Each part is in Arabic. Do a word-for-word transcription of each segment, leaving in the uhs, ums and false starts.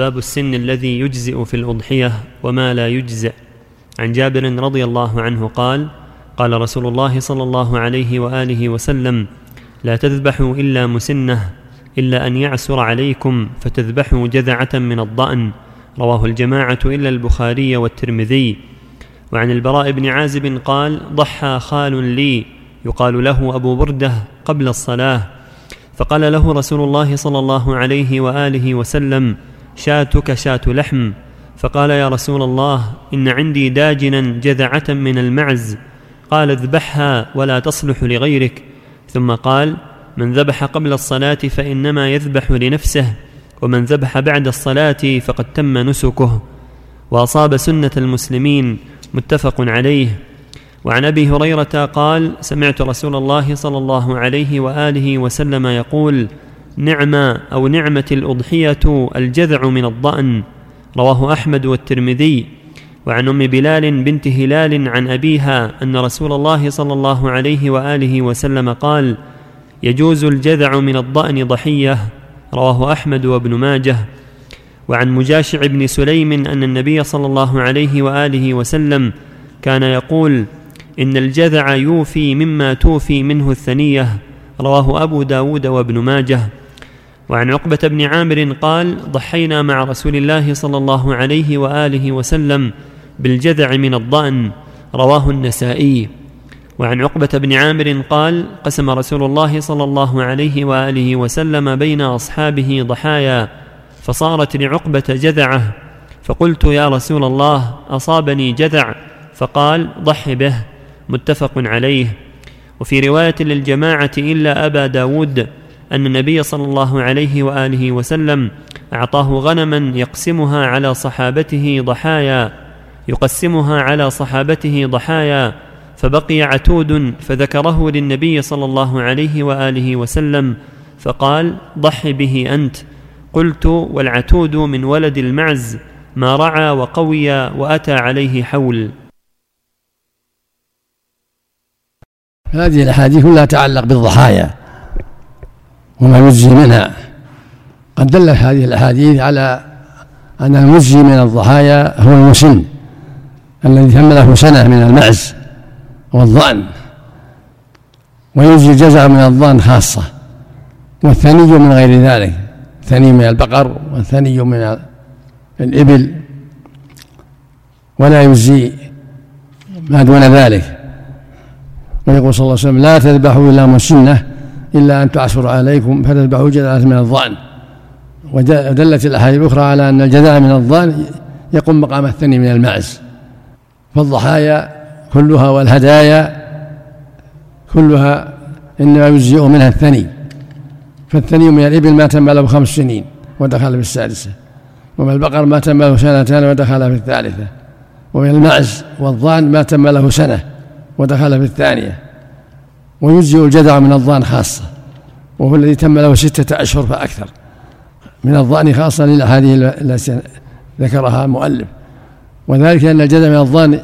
باب السن الذي يجزئ في الأضحية وما لا يجزئ. عن جابر رضي الله عنه قال: قال رسول الله صلى الله عليه وآله وسلم: لا تذبحوا إلا مسنة، إلا أن يعسر عليكم فتذبحوا جذعة من الضأن. رواه الجماعة إلا البخاري والترمذي. وعن البراء بن عازب قال: ضحى خال لي يقال له أبو برده قبل الصلاة، فقال له رسول الله صلى الله عليه وآله وسلم: شاتك شات لحم. فقال: يا رسول الله، إن عندي داجنا جذعة من المعز. قال: اذبحها ولا تصلح لغيرك. ثم قال: من ذبح قبل الصلاة فإنما يذبح لنفسه، ومن ذبح بعد الصلاة فقد تم نسكه. وأصاب سنة المسلمين، متفق عليه. وعن أبي هريرة قال: سمعت رسول الله صلى الله عليه وآله وسلم يقول: نعمة أو نعمة الأضحية الجذع من الضأن. رواه أحمد والترمذي. وعن أم بلال بنت هلال عن أبيها أن رسول الله صلى الله عليه وآله وسلم قال: يجوز الجذع من الضأن ضحية. رواه أحمد وابن ماجه. وعن مجاشع بن سليم أن النبي صلى الله عليه وآله وسلم كان يقول: إن الجذع يوفي مما توفي منه الثنية. رواه أبو داود وابن ماجه. وعن عقبة بن عامر قال: ضحينا مع رسول الله صلى الله عليه وآله وسلم بالجذع من الضأن. رواه النسائي. وعن عقبة بن عامر قال: قسم رسول الله صلى الله عليه وآله وسلم بين أصحابه ضحايا، فصارت لعقبة جذعه، فقلت: يا رسول الله، أصابني جذع. فقال: ضح به. متفق عليه. وفي رواية للجماعة إلا أبا داود أن النبي صلى الله عليه وآله وسلم أعطاه غنما يقسمها على صحابته ضحايا يقسمها على صحابته ضحايا فبقي عتود، فذكره للنبي صلى الله عليه وآله وسلم، فقال: ضح به أنت. قلت: والعتود من ولد المعز، ما رعى وقوي وأتى عليه حول. هذه الأحاديث لا تعلق بالضحايا وما يجزي منها. قد دلت هذه الأحاديث على أن المجزي من الضحايا هو المسن الذي تم له سنة من المعز والضأن، ويجزي الجزع من الضأن خاصة، والثني من غير ذلك، الثني من البقر والثني من الإبل، ولا يجزي ما دون ذلك. ويقول صلى الله عليه وسلم: لا تذبحوا إلا مسنة، إلا أن تعسر عليكم فتذبحوا جذعة من الضأن. ودلت الأحاديث الأخرى على أن الجذع من الضأن يقوم مقام الثني من المعز. فالضحايا كلها والهدايا كلها إنما يجزئ منها الثني، فالثني من الإبل ما تم له خمس سنين ودخل في السادسة، ومن البقر ما تم له سنتان ودخل في الثالثة، ومن المعز والضأن ما تم له سنة ودخل في الثانية. ويجزئ الجذع من الضأن خاصة، وهو الذي تم له ستة أشهر فأكثر من الضأن، خاصة لهذه التي ذكرها المؤلف. وذلك أن الجذع من الضأن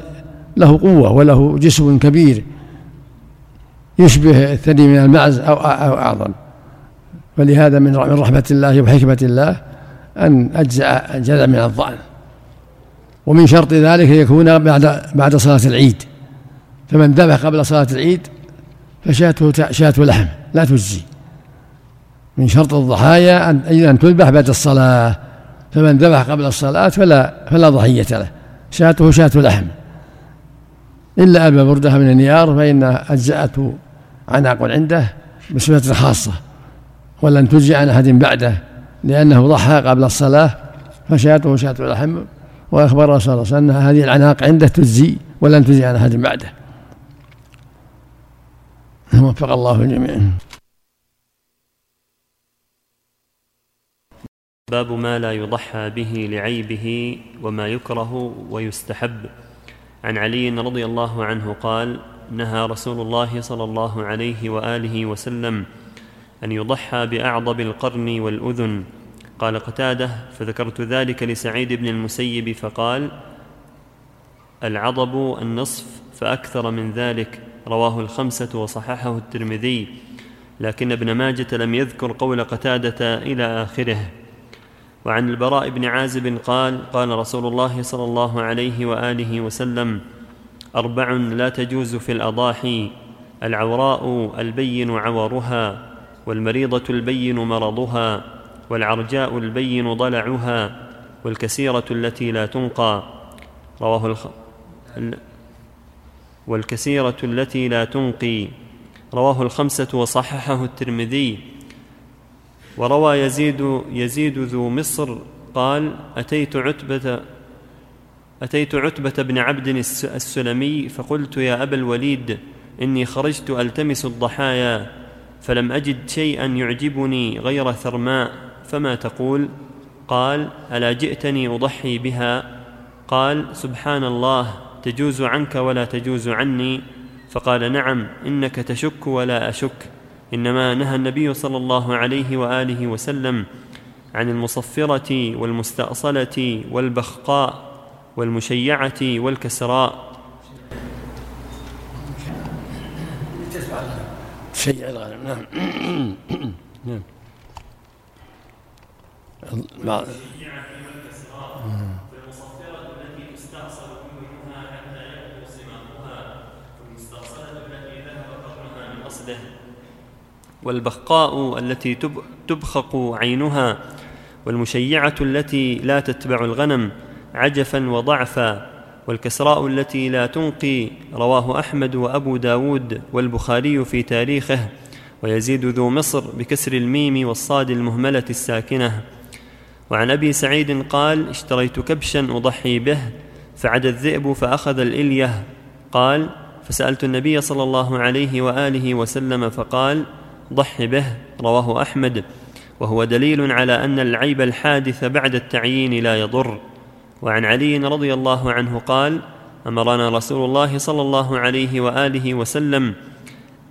له قوة وله جسم كبير يشبه الثدي من المعز أو أعظم، فلهذا من رحمة الله وحكمة الله أن أجزأ الجذع من الضأن. ومن شرط ذلك يكون بعد بعد صلاة العيد، فمن ذبح قبل صلاة العيد فشاته شات لحم لا تجزي. من شرط الضحايا أن أيضا تذبح بعد الصلاة، فمن ذبح قبل الصلاة فلا فلا ضحية له، شاته شات لحم. إلا أبا برده من النيار فإن أجزأته عناق عنده بصفة خاصة، ولن تجزي عن أحد بعده، لأنه ضحى قبل الصلاة فشاته شات لحم، وأخبر صلى الله عليه وسلم أن هذه العناق عنده تجزي ولن تجزي عن أحد بعده. وفق الله الجميع. باب ما لا يضحى به لعيبه وما يكره ويستحب. عن علي رضي الله عنه قال: نهى رسول الله صلى الله عليه وآله وسلم أن يضحى بأعضب القرن والأذن. قال قتادة: فذكرت ذلك لسعيد بن المسيب فقال: العضب النصف فأكثر من ذلك. رواه الخمسة وصححه الترمذي، لكن ابن ماجه لم يذكر قول قتادة إلى آخره. وعن البراء بن عازب قال: قال رسول الله صلى الله عليه وآله وسلم: أربع لا تجوز في الأضاحي: العوراء البين عورها، والمريضة البين مرضها، والعرجاء البين ضلعها، والكسيرة التي لا تنقى. رواه الخ... والكسيرة التي لا تنقي. رواه الخمسة وصححه الترمذي. وروى يزيد يزيد ذو مصر قال: أتيت عتبة أتيت عتبة بن عبد السلمي فقلت: يا أبا الوليد، إني خرجت ألتمس الضحايا فلم أجد شيئا يعجبني غير ثرماء، فما تقول؟ قال: ألا جئتني أضحي بها؟ قال: سبحان الله، تجوز عنك ولا تجوز عني؟ فقال: نعم، إنك تشك ولا أشك، إنما نهى النبي صلى الله عليه وآله وسلم عن المصفرة والمستأصلة والبخقاء والمشيعة والكسراء. شيء الغنم. نعم. بعض. والبخقاء التي تبخق عينها، والمشيعة التي لا تتبع الغنم عجفا وضعفا، والكسراء التي لا تنقي. رواه أحمد وأبو داود والبخاري في تاريخه، ويزيد ذو مصر بكسر الميم والصاد المهملة الساكنة. وعن أبي سعيد قال: اشتريت كبشا أضحي به فعد الذئب فأخذ الإليه. قال: فسألت النبي صلى الله عليه وآله وسلم فقال: ضح به. رواه أحمد، وهو دليل على أن العيب الحادث بعد التعيين لا يضر. وعن علي رضي الله عنه قال: أمرنا رسول الله صلى الله عليه وآله وسلم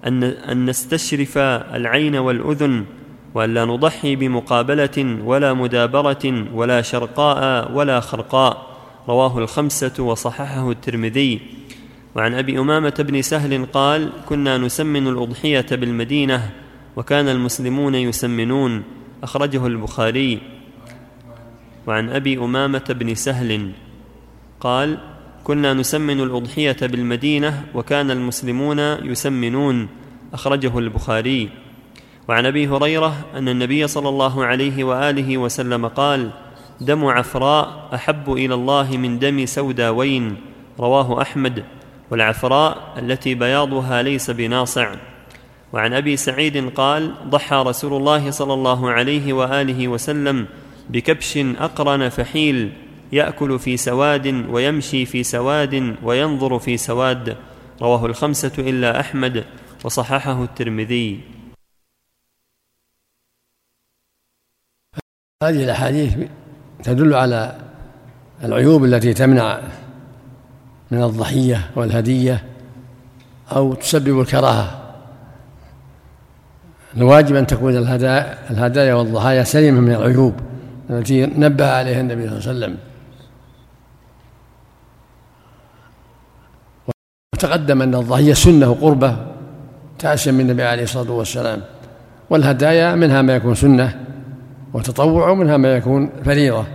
أن, أن نستشرف العين والأذن، وأن لا نضحي بمقابلة ولا مدابرة ولا شرقاء ولا خرقاء. رواه الخمسة وصححه الترمذي. وعن أبي أمامة بن سهل قال: كنا نسمن الأضحية بالمدينة، وكان المسلمون يسمنون. أخرجه البخاري. وعن أبي أمامة بن سهل قال: كنا نسمن الأضحية بالمدينة، وكان المسلمون يسمنون. أخرجه البخاري. وعن أبي هريرة أن النبي صلى الله عليه وآله وسلم قال: دم عفراء أحب إلى الله من دم سوداوين. رواه أحمد، والعفراء التي بياضها ليس بناصع. وعن أبي سعيد قال: ضحى رسول الله صلى الله عليه وآله وسلم بكبش أقرن فحيل، يأكل في سواد ويمشي في سواد وينظر في سواد. رواه الخمسة إلا أحمد، وصححه الترمذي. هذه الأحاديث تدل على العيوب التي تمنع من الضحية والهدية أو تسبب الكراهة. الواجب أن تكون الهدايا والضحايا سليمة من العيوب التي نبه عليها النبي صلى الله عليه وسلم. وتقدم أن الضحية سنة قربة تأسيا من النبي عليه الصلاة والسلام، والهدايا منها ما يكون سنة وتطوع، ومنها ما يكون فريضة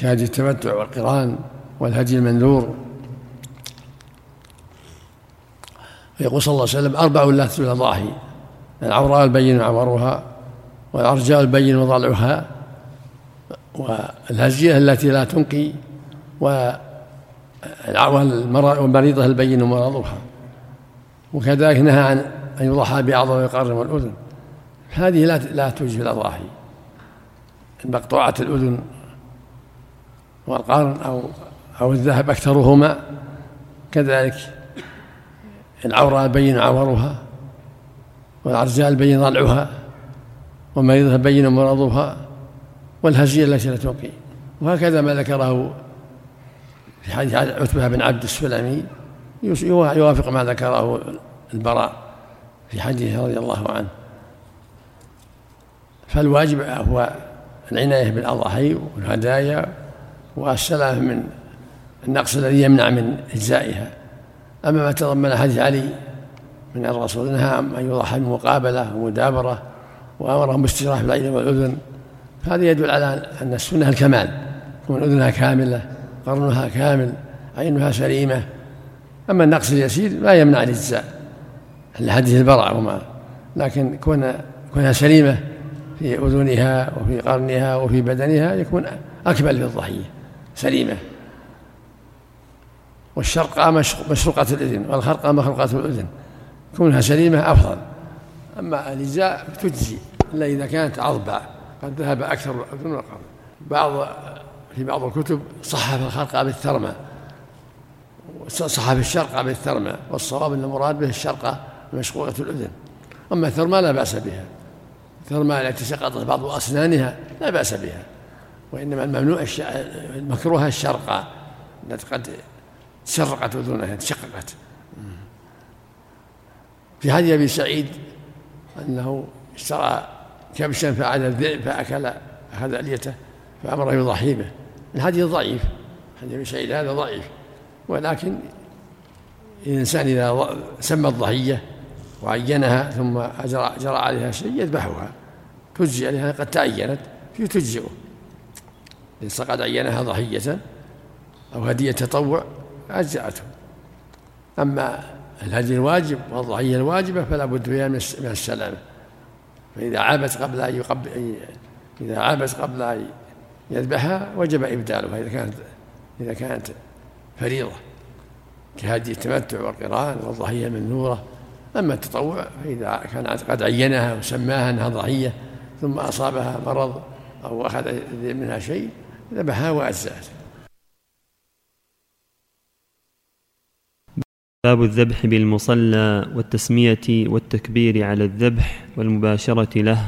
كهدي التمتع والقران والهدي المنذور. يقول صلى الله عليه وسلم: أربع لا تجوز في الأضاحي: العوراء البين عورها، والعرجاء البين وضلعها، والهزية التي لا تنقي، والمريضة البين مرضها. وكذلك نهى عن أن يضحى بأعظم القرن والأذن. هذه لا تجوز في الأضاحي: مقطوعات الأذن والقرن أو أو الذهب أكثرهما، كذلك العوراء بين عورها، والعرجاء بين ضلعها، ومريضها بين مرضها، والهزية التي لا تنقي. وهكذا ما ذكره في حديث عتبة بن عبد السلام يوافق ما ذكره البراء في حديثه رضي الله عنه. فالواجب هو العناية بالأضاحي والهدايا والسلامة من النقص الذي يمنع من إجزائها. أما ما تضمن حديث علي من الرسول نهى أن يضحى بمقابلة ومدابرة، وأمرهم باستراحة العين والأذن هذا يدل على أن السنة الكمال، تكون أذنها كاملة، قرنها كامل، عينها سليمة. أما النقص اليسير لا يمنع الإجزاء لحديث البراء وما، لكن كونها سليمة في أذنها وفي قرنها وفي بدنها يكون أكمل للضحية سليمة. والشرقة مشرقة الأذن والخرقة مخرقة الأذن، كونها سليمة أفضل. أما الإجزاء تجزي إلا إذا كانت عضبة قد ذهب أكثر الأذن والقرن. بعض في بعض الكتب صحف الخرقة بالثرمة، صحف الشرقة بالثرمة، والصواب أن المراد به الشرقة مشقوقة الأذن. أما الثرمة لا بأس بها، الثرمة التي سقطت بعض أسنانها لا بأس بها، وإنما الممنوع المكروهة الشرقة التي قد تشرقت أذنها تشققت. في هدي أبي سعيد أنه اشترى كبشا فعلى الذئب فأكل أخذ أليته فأمر يضحي به. الهدي ضعيف، هدي أبي سعيد هذا ضعيف، ولكن الإنسان إذا سمى الضحية وعينها ثم جرى, جرى عليها شيء يذبحها تجزئ، لأنها قد تعينت في تجزئه، إذا قد عينها ضحية أو هدية تطوع أجزأته. أما الهدي الواجب والضحية الواجبة فلا بد فيها من السلامة، فإذا عابت قبل أن يقبل إذا عابت قبل أن يذبحها وجب إبدالها إذا كانت إذا كانت فريضة كهدي التمتع والقران والضحية من نورة. أما التطوع فإذا كان قد عينها وسماها أنها ضحية ثم أصابها مرض أو أخذ منها شيء ذبحها وأجزأته. باب الذبح بالمصلى والتسمية والتكبير على الذبح والمباشرة له.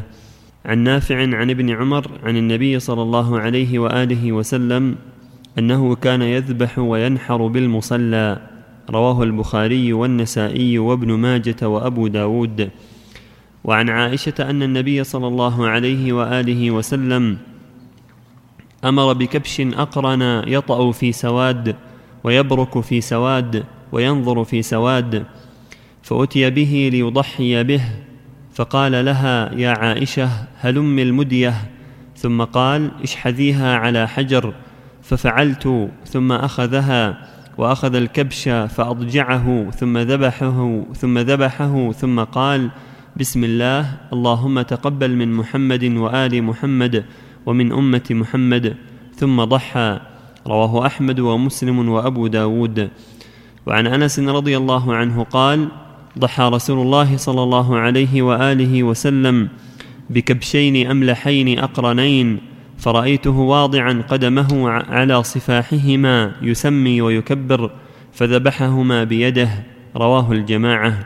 عن نافع عن ابن عمر عن النبي صلى الله عليه وآله وسلم أنه كان يذبح وينحر بالمصلى. رواه البخاري والنسائي وابن ماجه وأبو داود. وعن عائشة أن النبي صلى الله عليه وآله وسلم أمر بكبش أقرن يطأ في سواد ويبرك في سواد وينظر في سواد، فأتي به ليضحي به، فقال لها: يا عائشة هلم المدية. ثم قال: اشحذيها على حجر. ففعلت، ثم أخذها وأخذ الكبش فأضجعه ثم ذبحه ثم ذبحه ثم قال: بسم الله، اللهم تقبل من محمد وآل محمد ومن أمة محمد، ثم ضحى. رواه أحمد ومسلم وأبو داود. وعن أنس رضي الله عنه قال: ضحى رسول الله صلى الله عليه وآله وسلم بكبشين أملحين أقرنين، فرأيته واضعا قدمه على صفاحهما يسمي ويكبر، فذبحهما بيده. رواه الجماعة.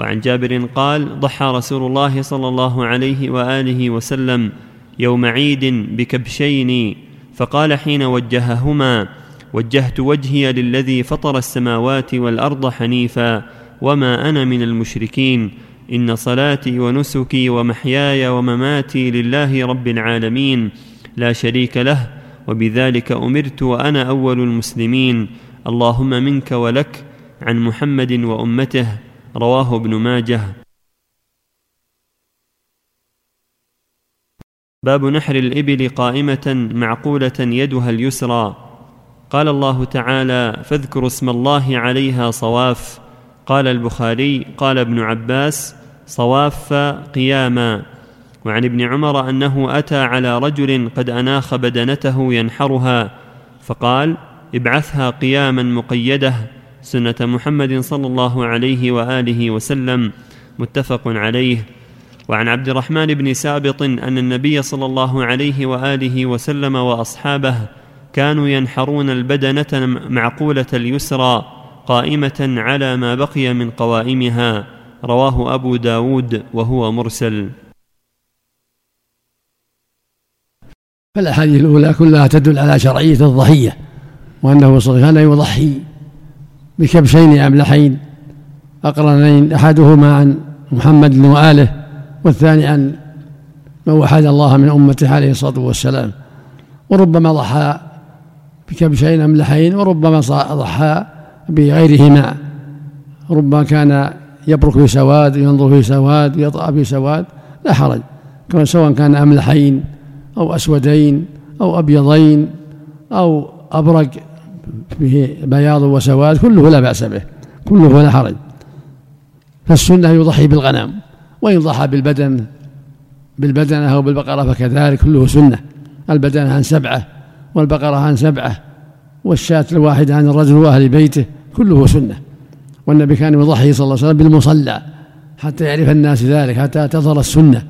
وعن جابر قال: ضحى رسول الله صلى الله عليه وآله وسلم يوم عيد بكبشين، فقال حين وجههما: وجهت وجهي للذي فطر السماوات والأرض حنيفا وما أنا من المشركين، إن صلاتي ونسكي ومحياي ومماتي لله رب العالمين لا شريك له، وبذلك أمرت وأنا أول المسلمين، اللهم منك ولك، عن محمد وأمته. رواه ابن ماجه. باب نحر الإبل قائمة معقولة يدها اليسرى. قال الله تعالى: فاذكروا اسم الله عليها صواف. قال البخاري: قال ابن عباس: صواف قياما. وعن ابن عمر أنه أتى على رجل قد أناخ بدنته ينحرها، فقال: ابعثها قياما مقيدة، سنة محمد صلى الله عليه وآله وسلم. متفق عليه. وعن عبد الرحمن بن سابط أن النبي صلى الله عليه وآله وسلم وأصحابه كانوا ينحرون البدنة معقولة اليسرى قائمة على ما بقي من قوائمها. رواه أبو داود وهو مرسل. فالأحاديث الأولى كلها تدل على شرعية الضحية، وأنه صلى الله عليه وسلم يضحي بكبشين أملحين أقرنين، أحدهما عن محمد وآله، والثاني عن من وحد الله من أمته عليه الصلاة والسلام. وربما ضحى بكبشين أملحين، وربما ضحى بغيرهما، ربما كان يبرك في سواد، ينظر في سواد، يطأ في سواد، لا حرج، سواء كان أملحين أو أسودين أو أبيضين أو أبرق فيه بياض وسواد، كله لا بأس به، كله لا حرج. فالسنة يضحي بالغنم، وإن ضحى بالبدن بالبدنة أو بالبقرة فكذلك كله سنة. البدنة عن سبعة، والبقرة عن سبعة، والشاة الواحدة عن الرجل وأهل بيته، كله سنة. والنبي كان يضحي صلى الله عليه وسلم بالمصلى حتى يعرف الناس ذلك، حتى تظهر السنة،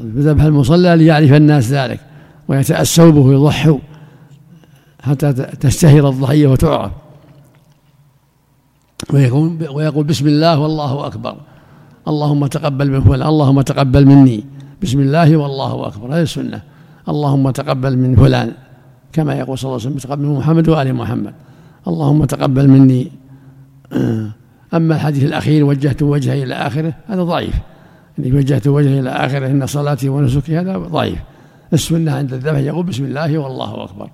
ذبح المصلى ليعرف الناس ذلك ويتأسوا به ويضحوا حتى تشتهر الضحية وتعرف، ويقول بسم الله والله أكبر، اللهم تقبل من فلان، اللهم تقبل مني، بسم الله والله أكبر، هذه السنة. اللهم تقبل من فلان كما يقول صلى الله عليه وسلم تقبل من محمد وآل محمد، اللهم تقبل مني. أما الحديث الأخير وجهت وجهي إلى آخره هذا ضعيف، يعني وجهت وجهي إلى آخره إن صلاتي ونسكي هذا ضعيف. السنة عند الذبح يقول بسم الله والله أكبر،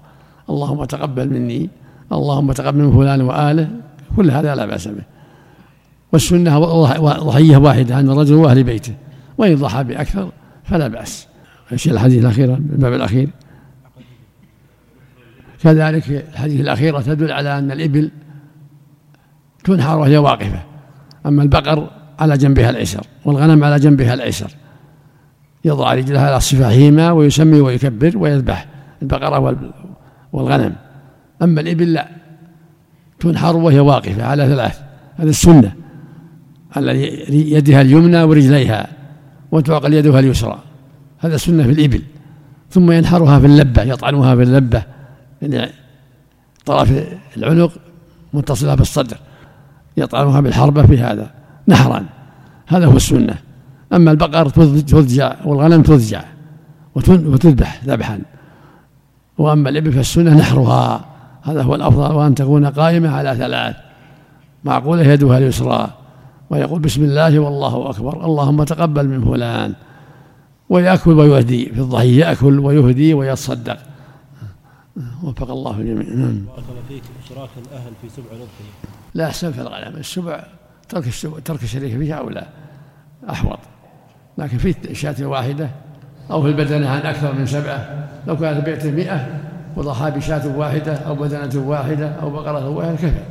اللهم تقبل مني، اللهم تقبل من فلان وآله، كل هذا لا بأس به. والسنة ضحية واحدة عن الرجل وأهل بيته، وإن ضحى بأكثر فلا بأس. الحديث الأخير الباب الأخير كذلك الحديث الأخيرة تدل على أن الإبل تنحر وهي واقفة، أما البقر على جنبها الأيسر والغنم على جنبها الأيسر، يضع رجلها على صفاحهما ويسمي ويكبر ويذبح البقرة والغنم. أما الإبل لا، تنحر وهي واقفة على ثلاث، هذه السنة، على يدها اليمنى ورجليها، وتعقل يدها اليسرى، هذا السنة في الإبل. ثم ينحرها في اللبة، يطعنها في اللبة، يعني طرف العنق متصلة بالصدر، يطعنها بالحربة في هذا نحرا، هذا هو السنة. أما البقر تضجع والغنم تضجع وتذبح ذبحا، وأما الإبل فالسنة نحرها، هذا هو الأفضل، وأن تكون قائمة على ثلاث، معقولة يدها اليسرى، ويقول بسم الله والله أكبر، اللهم تقبل من فلان، ويأكل ويهدي في الضحية، يأكل ويهدي ويتصدق. وفق الله الجميع. بارك الله فيك. اشراك الأهل في سبع الأضحية لا أحسن في الغنم، السبع ترك السبع ترك الشريك فيها أولى أحوط، لكن في شاة واحدة أو في البدنة عن أكثر من سبعة، لو كانت بيعت مئة وضحى بشاة واحدة أو بدنة واحدة أو بقرة واحدة كفى.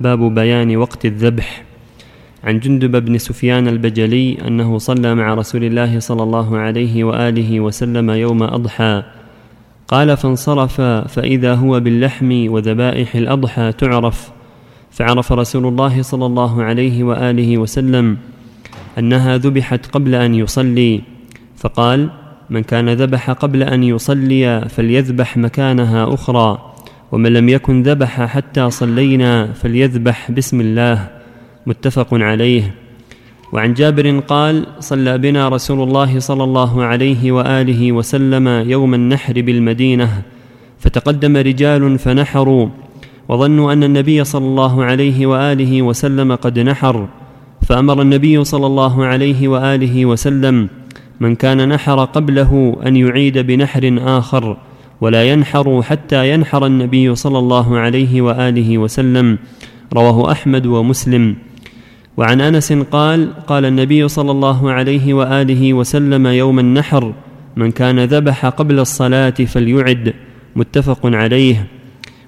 باب بيان وقت الذبح. عن جندب بن سفيان البجلي أنه صلى مع رسول الله صلى الله عليه وآله وسلم يوم أضحى قال فانصرف فإذا هو باللحم وذبائح الأضحى تعرف، فعرف رسول الله صلى الله عليه وآله وسلم أنها ذبحت قبل أن يصلي، فقال من كان ذبح قبل أن يصلي فليذبح مكانها أخرى، ومن لم يكن ذبح حتى صلينا فليذبح بسم الله، متفق عليه. وعن جابر قال صلى بنا رسول الله صلى الله عليه وآله وسلم يوم النحر بالمدينة، فتقدم رجال فنحروا، وظنوا أن النبي صلى الله عليه وآله وسلم قد نحر، فأمر النبي صلى الله عليه وآله وسلم من كان نحر قبله أن يعيد بنحر آخر، ولا ينحر حتى ينحر النبي صلى الله عليه وآله وسلم، رواه أحمد ومسلم. وعن أنس قال قال النبي صلى الله عليه وآله وسلم يوم النحر من كان ذبح قبل الصلاة فليعد، متفق عليه.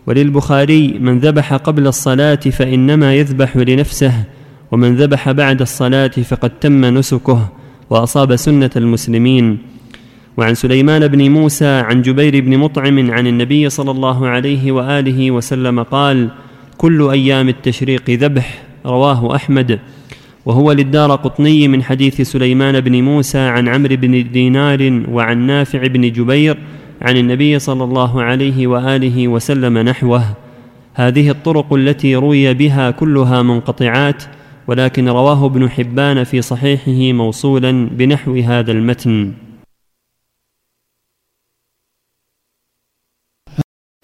وللبخاري من ذبح قبل الصلاة فإنما يذبح لنفسه، ومن ذبح بعد الصلاة فقد تم نسكه وأصاب سنة المسلمين. وعن سليمان بن موسى عن جبير بن مطعم عن النبي صلى الله عليه وآله وسلم قال كل أيام التشريق ذبح، رواه أحمد. وهو للدارقطني من حديث سليمان بن موسى عن عمرو بن دينار وعن نافع بن جبير عن النبي صلى الله عليه وآله وسلم نحوه. هذه الطرق التي روي بها كلها منقطعات، ولكن رواه ابن حبان في صحيحه موصولا بنحو هذا المتن.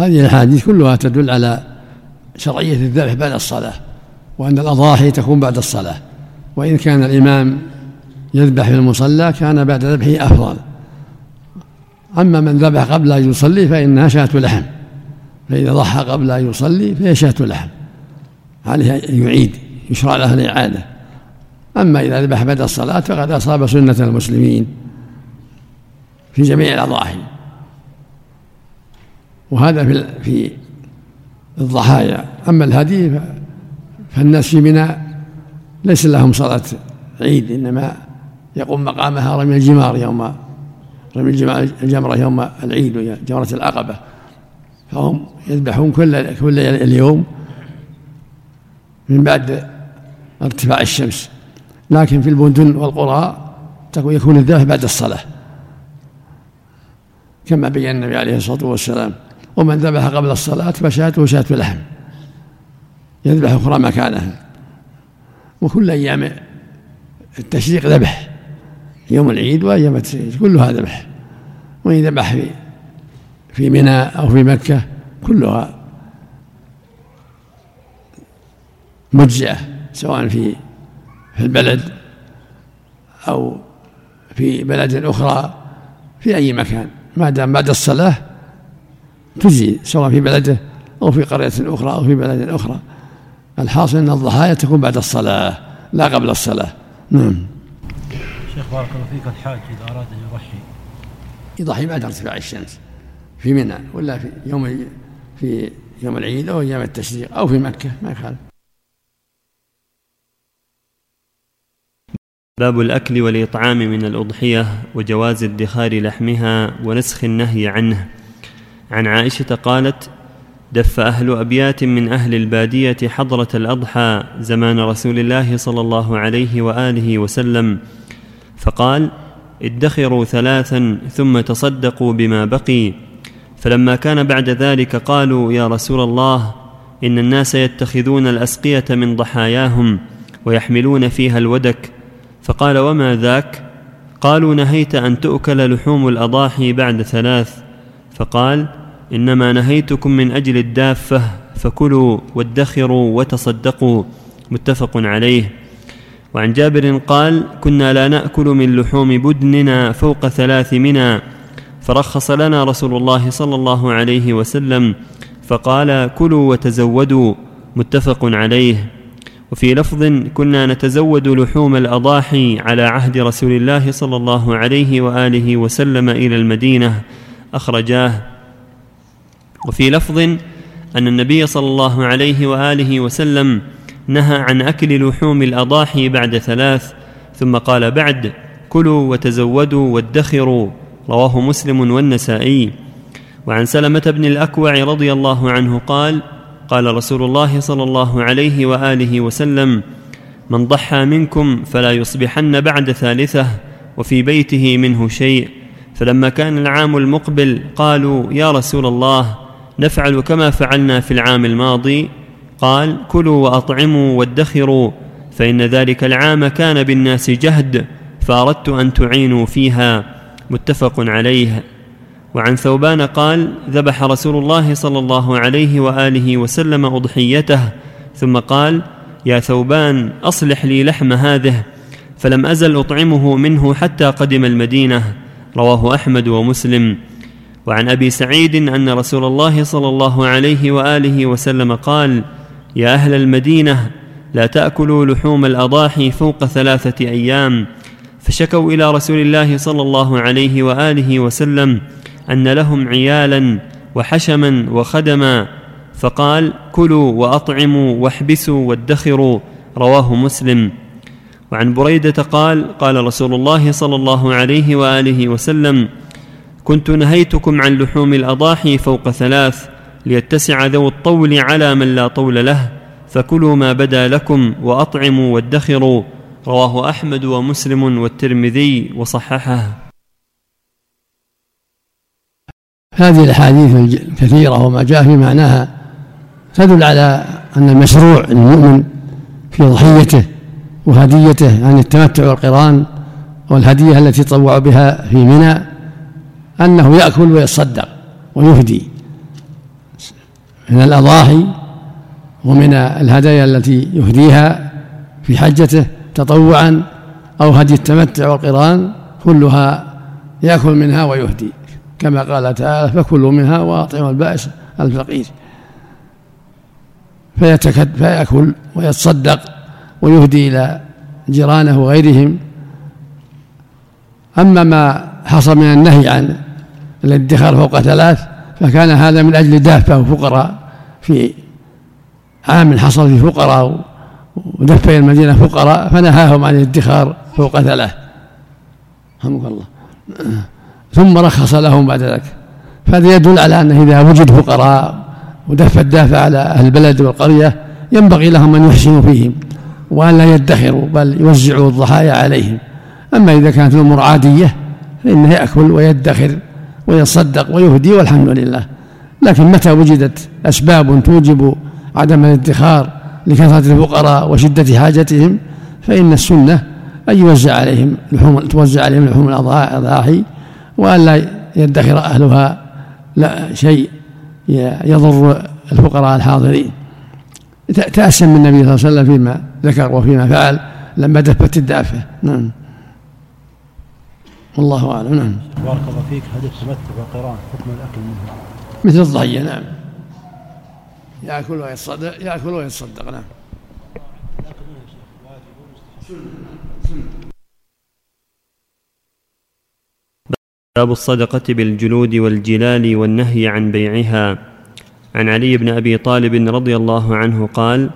هذه الأحاديث كلها تدل على شرعية الذبح بعد الصلاة، وأن الأضاحي تكون بعد الصلاة، وإن كان الإمام يذبح في المصلى كان بعد ذبحه أفضل. أما من ذبح قبل أن يصلي فإنها شاة لحم، فإذا ضحى قبل أن يصلي فهي شاة لحم عليها يعيد، يشرع لها الإعادة. أما إذا ذبح بعد الصلاة فقد أصاب سنة المسلمين في جميع الأضاحي، وهذا في الضحايا. أما الهدي فالناس في منى ليس لهم صلاة عيد، إنما يقوم مقامها رمي الجمار يوم رمي الجمرة يوم العيد جمرة العقبة، فهم يذبحون كل كل اليوم من بعد ارتفاع الشمس. لكن في المدن والقرى يكون الذبح بعد الصلاة كما بين النبي عليه الصلاة والسلام. ومن ذبح قبل الصلاة فشاته شاة لحم يذبح أخرى مكانها. وكل أيام التشريق ذبح، يوم العيد وأيام التشريق كلها ذبح، وإن ذبح في في منى أو في مكة كلها مجزئة، سواء في في البلد أو في بلد أخرى في أي مكان، ما دام بعد الصلاة تجزي، سواء في بلده أو في قرية أخرى أو في بلد أخرى. الحاصل أن الضحايا تكون بعد الصلاة لا قبل الصلاة. نعم. شيخ بارك الله فيك، الحاج إذا أراد أن يضحي يضحي بعد ارتفاع الشمس في منى ولا في يوم في يوم العيد أو أيام التشريق أو في مكة ما يخالف. باب الأكل والإطعام من الأضحية وجواز ادخار لحمها ونسخ النهي عنه. عن عائشة قالت: دف أهل أبيات من أهل البادية حضرة الأضحى زمان رسول الله صلى الله عليه وآله وسلم، فقال: ادخروا ثلاثا ثم تصدقوا بما بقي. فلما كان بعد ذلك قالوا: يا رسول الله، إن الناس يتخذون الأسقية من ضحاياهم ويحملون فيها الودك. فقال: وما ذاك؟ قالوا: نهيت أن تؤكل لحوم الأضاحي بعد ثلاث. فقال: إنما نهيتكم من أجل الدافة، فكلوا وادخروا وتصدقوا. متفق عليه. وعن جابر قال: كنا لا نأكل من لحوم بدننا فوق ثلاث منا، فرخص لنا رسول الله صلى الله عليه وسلم فقال: كلوا وتزودوا. متفق عليه. وفي لفظ: كنا نتزود لحوم الأضاحي على عهد رسول الله صلى الله عليه وآله وسلم إلى المدينة، أخرجاه. وفي لفظ: أن النبي صلى الله عليه وآله وسلم نهى عن أكل لحوم الأضاحي بعد ثلاث، ثم قال بعد: كلوا وتزودوا وادخروا. رواه مسلم والنسائي. وعن سلمة بن الأكوع رضي الله عنه قال: قال رسول الله صلى الله عليه وآله وسلم: من ضحى منكم فلا يصبحن بعد ثالثة وفي بيته منه شيء. فلما كان العام المقبل قالوا: يا رسول الله، نفعل كما فعلنا في العام الماضي. قال: كلوا وأطعموا وادخروا، فإن ذلك العام كان بالناس جهد، فأردت أن تعينوا فيها. متفق عليه. وعن ثوبان قال: ذبح رسول الله صلى الله عليه وآله وسلم أضحيته، ثم قال: يا ثوبان، أصلح لي لحم هذه، فلم أزل أطعمه منه حتى قدم المدينة. رواه أحمد ومسلم. وعن أبي سعيد أن رسول الله صلى الله عليه وآله وسلم قال: يا أهل المدينة، لا تأكلوا لحوم الأضاحي فوق ثلاثة أيام. فشكوا إلى رسول الله صلى الله عليه وآله وسلم أن لهم عيالا وحشما وخدما، فقال: كلوا وأطعموا واحبسوا وادخروا. رواه مسلم. وعن بريدة قال: قال رسول الله صلى الله عليه وآله وسلم: كنت نهيتكم عن لحوم الأضاحي فوق ثلاث ليتسع ذو الطول على من لا طول له، فكلوا ما بدا لكم وأطعموا وادخروا. رواه أحمد ومسلم والترمذي وصححه. هذه الأحاديث الكثيرة وما جاء في معناها تدل على أن المشروع المؤمن في ضحيته وهديته عن التمتع والقران والهدية التي طوع بها في منى أنه يأكل ويتصدق ويهدي من الأضاحي ومن الهدايا التي يهديها في حجته تطوعا أو هدي التمتع والقران، كلها يأكل منها ويهدي، كما قال تعالى: فكلوا منها وأطعموا البائس الفقير. فيأكل ويتصدق ويهدي إلى جيرانه وغيرهم. أما ما حصل من النهي عن الادخار فوق ثلاث فكان هذا من أجل دافة وفقراء، في عام حصل في فقراء ودفع المدينة فقراء فنهاهم عن الادخار فوق ثلاث رحمك الله، ثم رخص لهم بعد ذلك. فهذا يدل على أنه إذا وجد فقراء ودفع الدافع على أهل البلد والقرية ينبغي لهم أن يحسنوا فيهم وأن لا يدخروا بل يوزعوا الضحايا عليهم. أما إذا كانت الأمور عادية فإنه يأكل ويدخر ويصدق ويهدي والحمد لله. لكن متى وجدت أسباب توجب عدم الادخار لكثرة الفقراء وشدة حاجتهم فإن السنة أن يوزع عليهم لحوم توزع عليهم لحوم الأضاحي وأن لا يدخر أهلها لا شيء يضر الفقراء الحاضرين. تأسم من النبي صلى الله عليه وسلم فيما ذكر وفيما فعل لما دفت الدافع. نعم والله أعلم. نعم بارك الله فيك. حديث تمتع وقران حكم الأكل منه مثل الضحية. نعم يأكل ويتصدق يأكل ويتصدق. نعم باب الصدقة بالجلود والجلال والنهي عن بيعها. عن علي بن أبي طالب رضي الله عنه قال: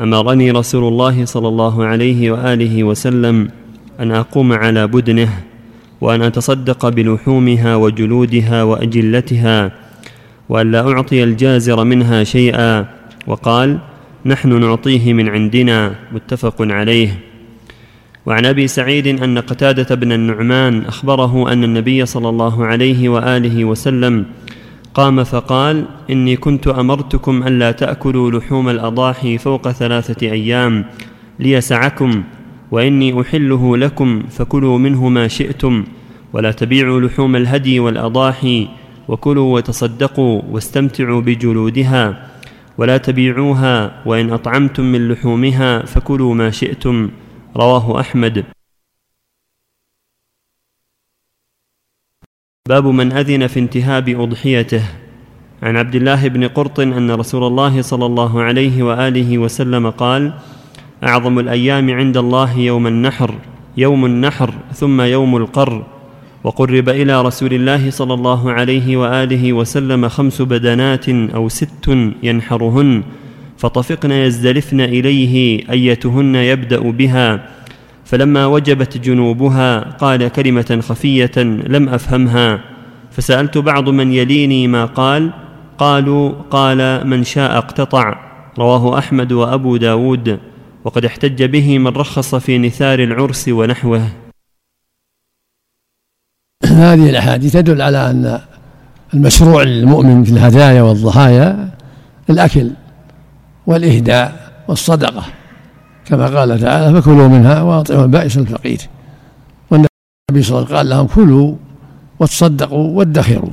أمرني رسول الله صلى الله عليه وآله وسلم أن أقوم على بدنه وأن أتصدق بلحومها وجلودها وأجلتها وأن لا أعطي الجازر منها شيئا، وقال: نحن نعطيه من عندنا. متفق عليه. وعن أبي سعيد أن قتادة بن النعمان أخبره أن النبي صلى الله عليه وآله وسلم قام فقال: إني كنت أمرتكم ألا تأكلوا لحوم الأضاحي فوق ثلاثة أيام ليسعكم، وإني أحله لكم فكلوا منه ما شئتم، ولا تبيعوا لحوم الهدي والأضاحي، وكلوا وتصدقوا واستمتعوا بجلودها، ولا تبيعوها، وإن أطعمتم من لحومها فكلوا ما شئتم. رواه أحمد. باب من أذن في انتهاب أضحيته. عن عبد الله بن قرط أن رسول الله صلى الله عليه وآله وسلم قال: أعظم الأيام عند الله يوم النحر يوم النحر ثم يوم القر. وقرب إلى رسول الله صلى الله عليه وآله وسلم خمس بدنات أو ست ينحرهن، فطفقن يزدلفن إليه أيتهن يبدأ بها، فلما وجبت جنوبها قال كلمة خفية لم أفهمها، فسألت بعض من يليني ما قال، قالوا قال من شاء اقتطع. رواه أحمد وأبو داود. وقد احتج به من رخص في نثار العرس ونحوه. هذه الأحاديث تدل على أن المشروع للمؤمن في الهدايا والضحايا الأكل والإهداء والصدقة، كما قال تعالى: فكلوا منها وأطعموا البائس الفقير. والنبي صلى الله عليه وسلم قال لهم: كلوا وتصدقوا وادخروا.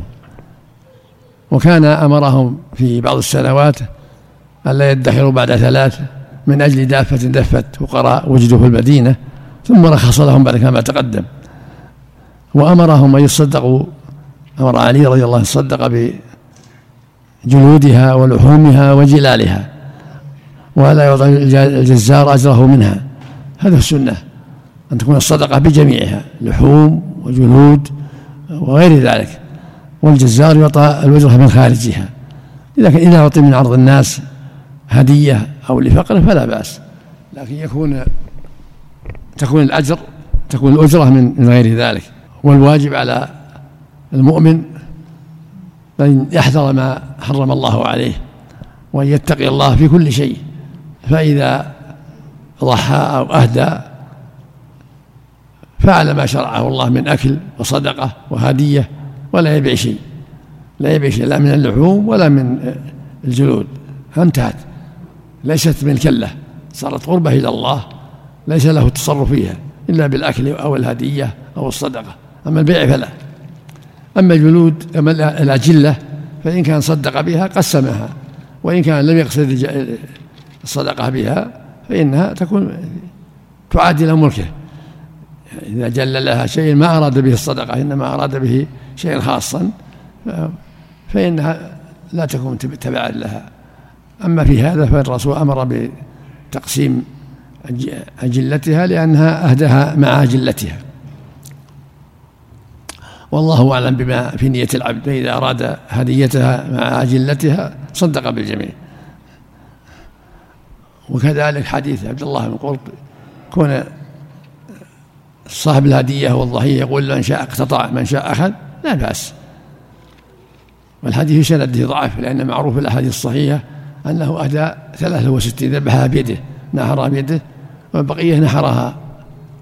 وكان أمرهم في بعض السنوات ألا يدخروا بعد ثلاثة من أجل دافة دفت فقراء وجدوا في المدينة، ثم رخص لهم بعد كما تقدم. وأمرهم أن يصدقوا، أمر علي رضي الله عنه يصدق بجلودها ولحومها وجلالها ولا يعطي الجزار أجره منها. هذا السنة أن تكون الصدقة بجميعها، لحوم وجلود وغير ذلك، والجزار يعطى الوجرة من خارجها. لكن إذا أعطي من عرض الناس هدية أو لفقر فلا بأس، لكن يكون تكون الأجر تكون الأجرة من غير ذلك. والواجب على المؤمن أن يحذر ما حرم الله عليه وأن يتقي الله في كل شيء. فإذا ضحى أو أهدى فعل ما شرعه الله من أكل وصدقة وهدية، ولا يبيع شيء لا يبيع شيء لا من اللحوم ولا من الجلود، انتهت، ليست من كله، صارت قربة إلى الله، ليس له التصرف فيها إلا بالأكل أو الهدية أو الصدقة. أما البيع فلا. أما الجلود أما الأجلة فإن كان صدق بها قسمها، وإن كان لم يقصد الصدقة بها فإنها تكون تعاد إلى ملكه. إذا جل لها شيء ما أراد به الصدقة إنما أراد به شيئا خاصا فإنها لا تكون تبعا لها. أما في هذا فالرسول أمر بتقسيم أجلتها لأنها أهدها مع أجلتها. والله أعلم بما في نية العبد، فإذا أراد هديتها مع أجلتها صدق بالجميع. وكذلك حديث عبد الله بن قرط كون صاحب الهدية والضحية يقول من شاء اقتطع من شاء أخذ لا بأس. والحديث سنده ضعف، لأن معروف الأحاديث الصحيحة أنه أهدى ثلاثة وستين ذبحها بيده، نحرها بيده، والبقية نحرها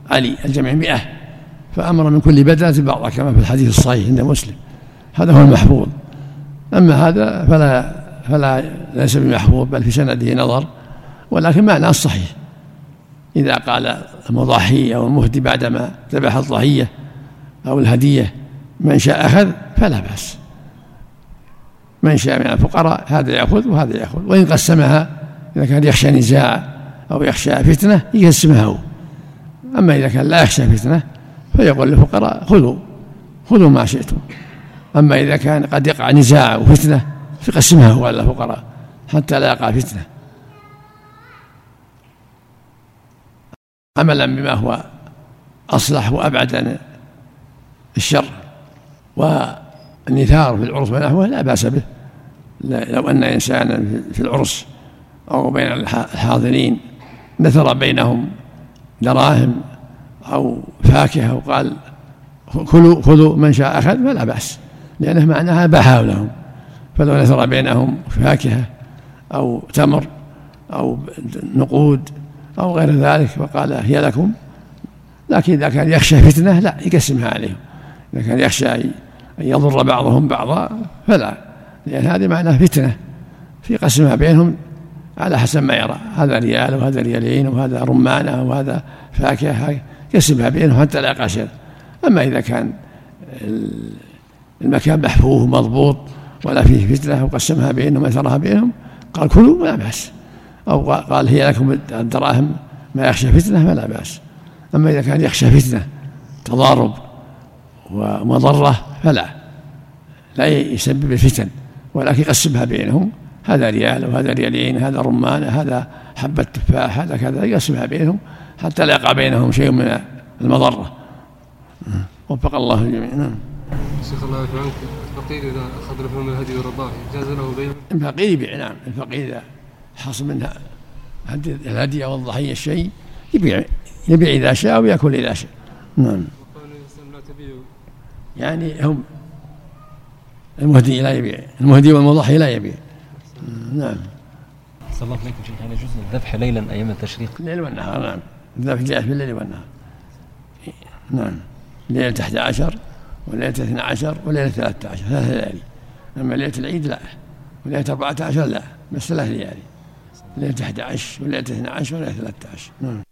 علي، الجميع مئة، فأمر من كل بدنة بعضها كما في الحديث الصحيح عند مسلم. هذا هو المحفوظ. أما هذا فلا فلا ليس بمحفوظ، بل في سنده نظر، ولكن معناه الصحيح. إذا قال المضحي أو المهدي بعدما ذبح الضحية أو الهدية من شاء أخذ فلا بأس، من شاء من الفقراء هذا يأخذ وهذا يأخذ، وإن قسمها إذا كان يخشى نزاع أو يخشى فتنة يقسمها هو. أما إذا كان لا يخشى فتنة فيقول للفقراء خذوا خذوا ما شئتم. أما إذا كان قد يقع نزاع وفتنة فيقسمها هو على الفقراء حتى لا يقع فتنة، عملا بما هو أصلح وأبعد عن الشر. والنثار في العرس ونحوه لا بأس به، لو أن إنسانا في العرس أو بين الحاضرين نثر بينهم دراهم أو فاكهة وقال كلوا خذوا من شاء أخذ فلا بأس، لأنه معناها باحا لهم. فلو نثر بينهم فاكهة أو تمر أو نقود أو غير ذلك وقال هي لكم، لكن إذا كان يخشى فتنة لا يقسمها عليهم. إذا كان يخشى أن يضر بعضهم بعضا فلا، لأن هذه معناه فتنة، في قسمها بينهم على حسب ما يرى، هذا ريال وهذا ريالين وهذا رمانة وهذا فاكهة، يقسمها بينهم حتى لا يقع شر. أما إذا كان المكان محفوه مضبوط ولا فيه فتنة وقسمها بينهم وأثرها بينهم قال كلوا لا بأس، أو قال هي لكم الدراهم ما يخشى فتنة فلا بأس. أما إذا كان يخشى فتنة تضارب ومضرة فلا لا يسبب الفتن، ولكن يقسمها بينهم، هذا ريال وهذا ريالين، هذا رمان، هذا حبة تفاح، هذا كذا، يقسمها بينهم حتى لا يقع بينهم شيء من المضرة. وفق الله الجميع. شيخ الله يرحمك، الفقير إذا أخذ لحوم الهدي والرضاعي جاز له بيعها؟ الفقير يبيع، نعم. الفقير إذا حصل منها الهدي أو الضحية الشيء يبيع يبيع إذا شاء ويأكل إذا شاء. نعم. يعني هم المهدي لا يبيع، المهدي والمضحي لا يبيع. نعم. صلى الله عليه وسلم. يعني جزء الذبح ليلا أيام التشريق. الليل والنهار، نعم. الذبح جاء في الليل والنهار. نعم. ليلة أحد عشر وليلة اثنى عشر وليلة ثلاثة عشر، ثلاث ليالي. أما ليلة العيد لا، وليلة أربعة عشر لا، بس ثلاث ليالي. ليلة أحد عشر وليلة اثنى عشر وليلة ثلاثة عشر. نعم.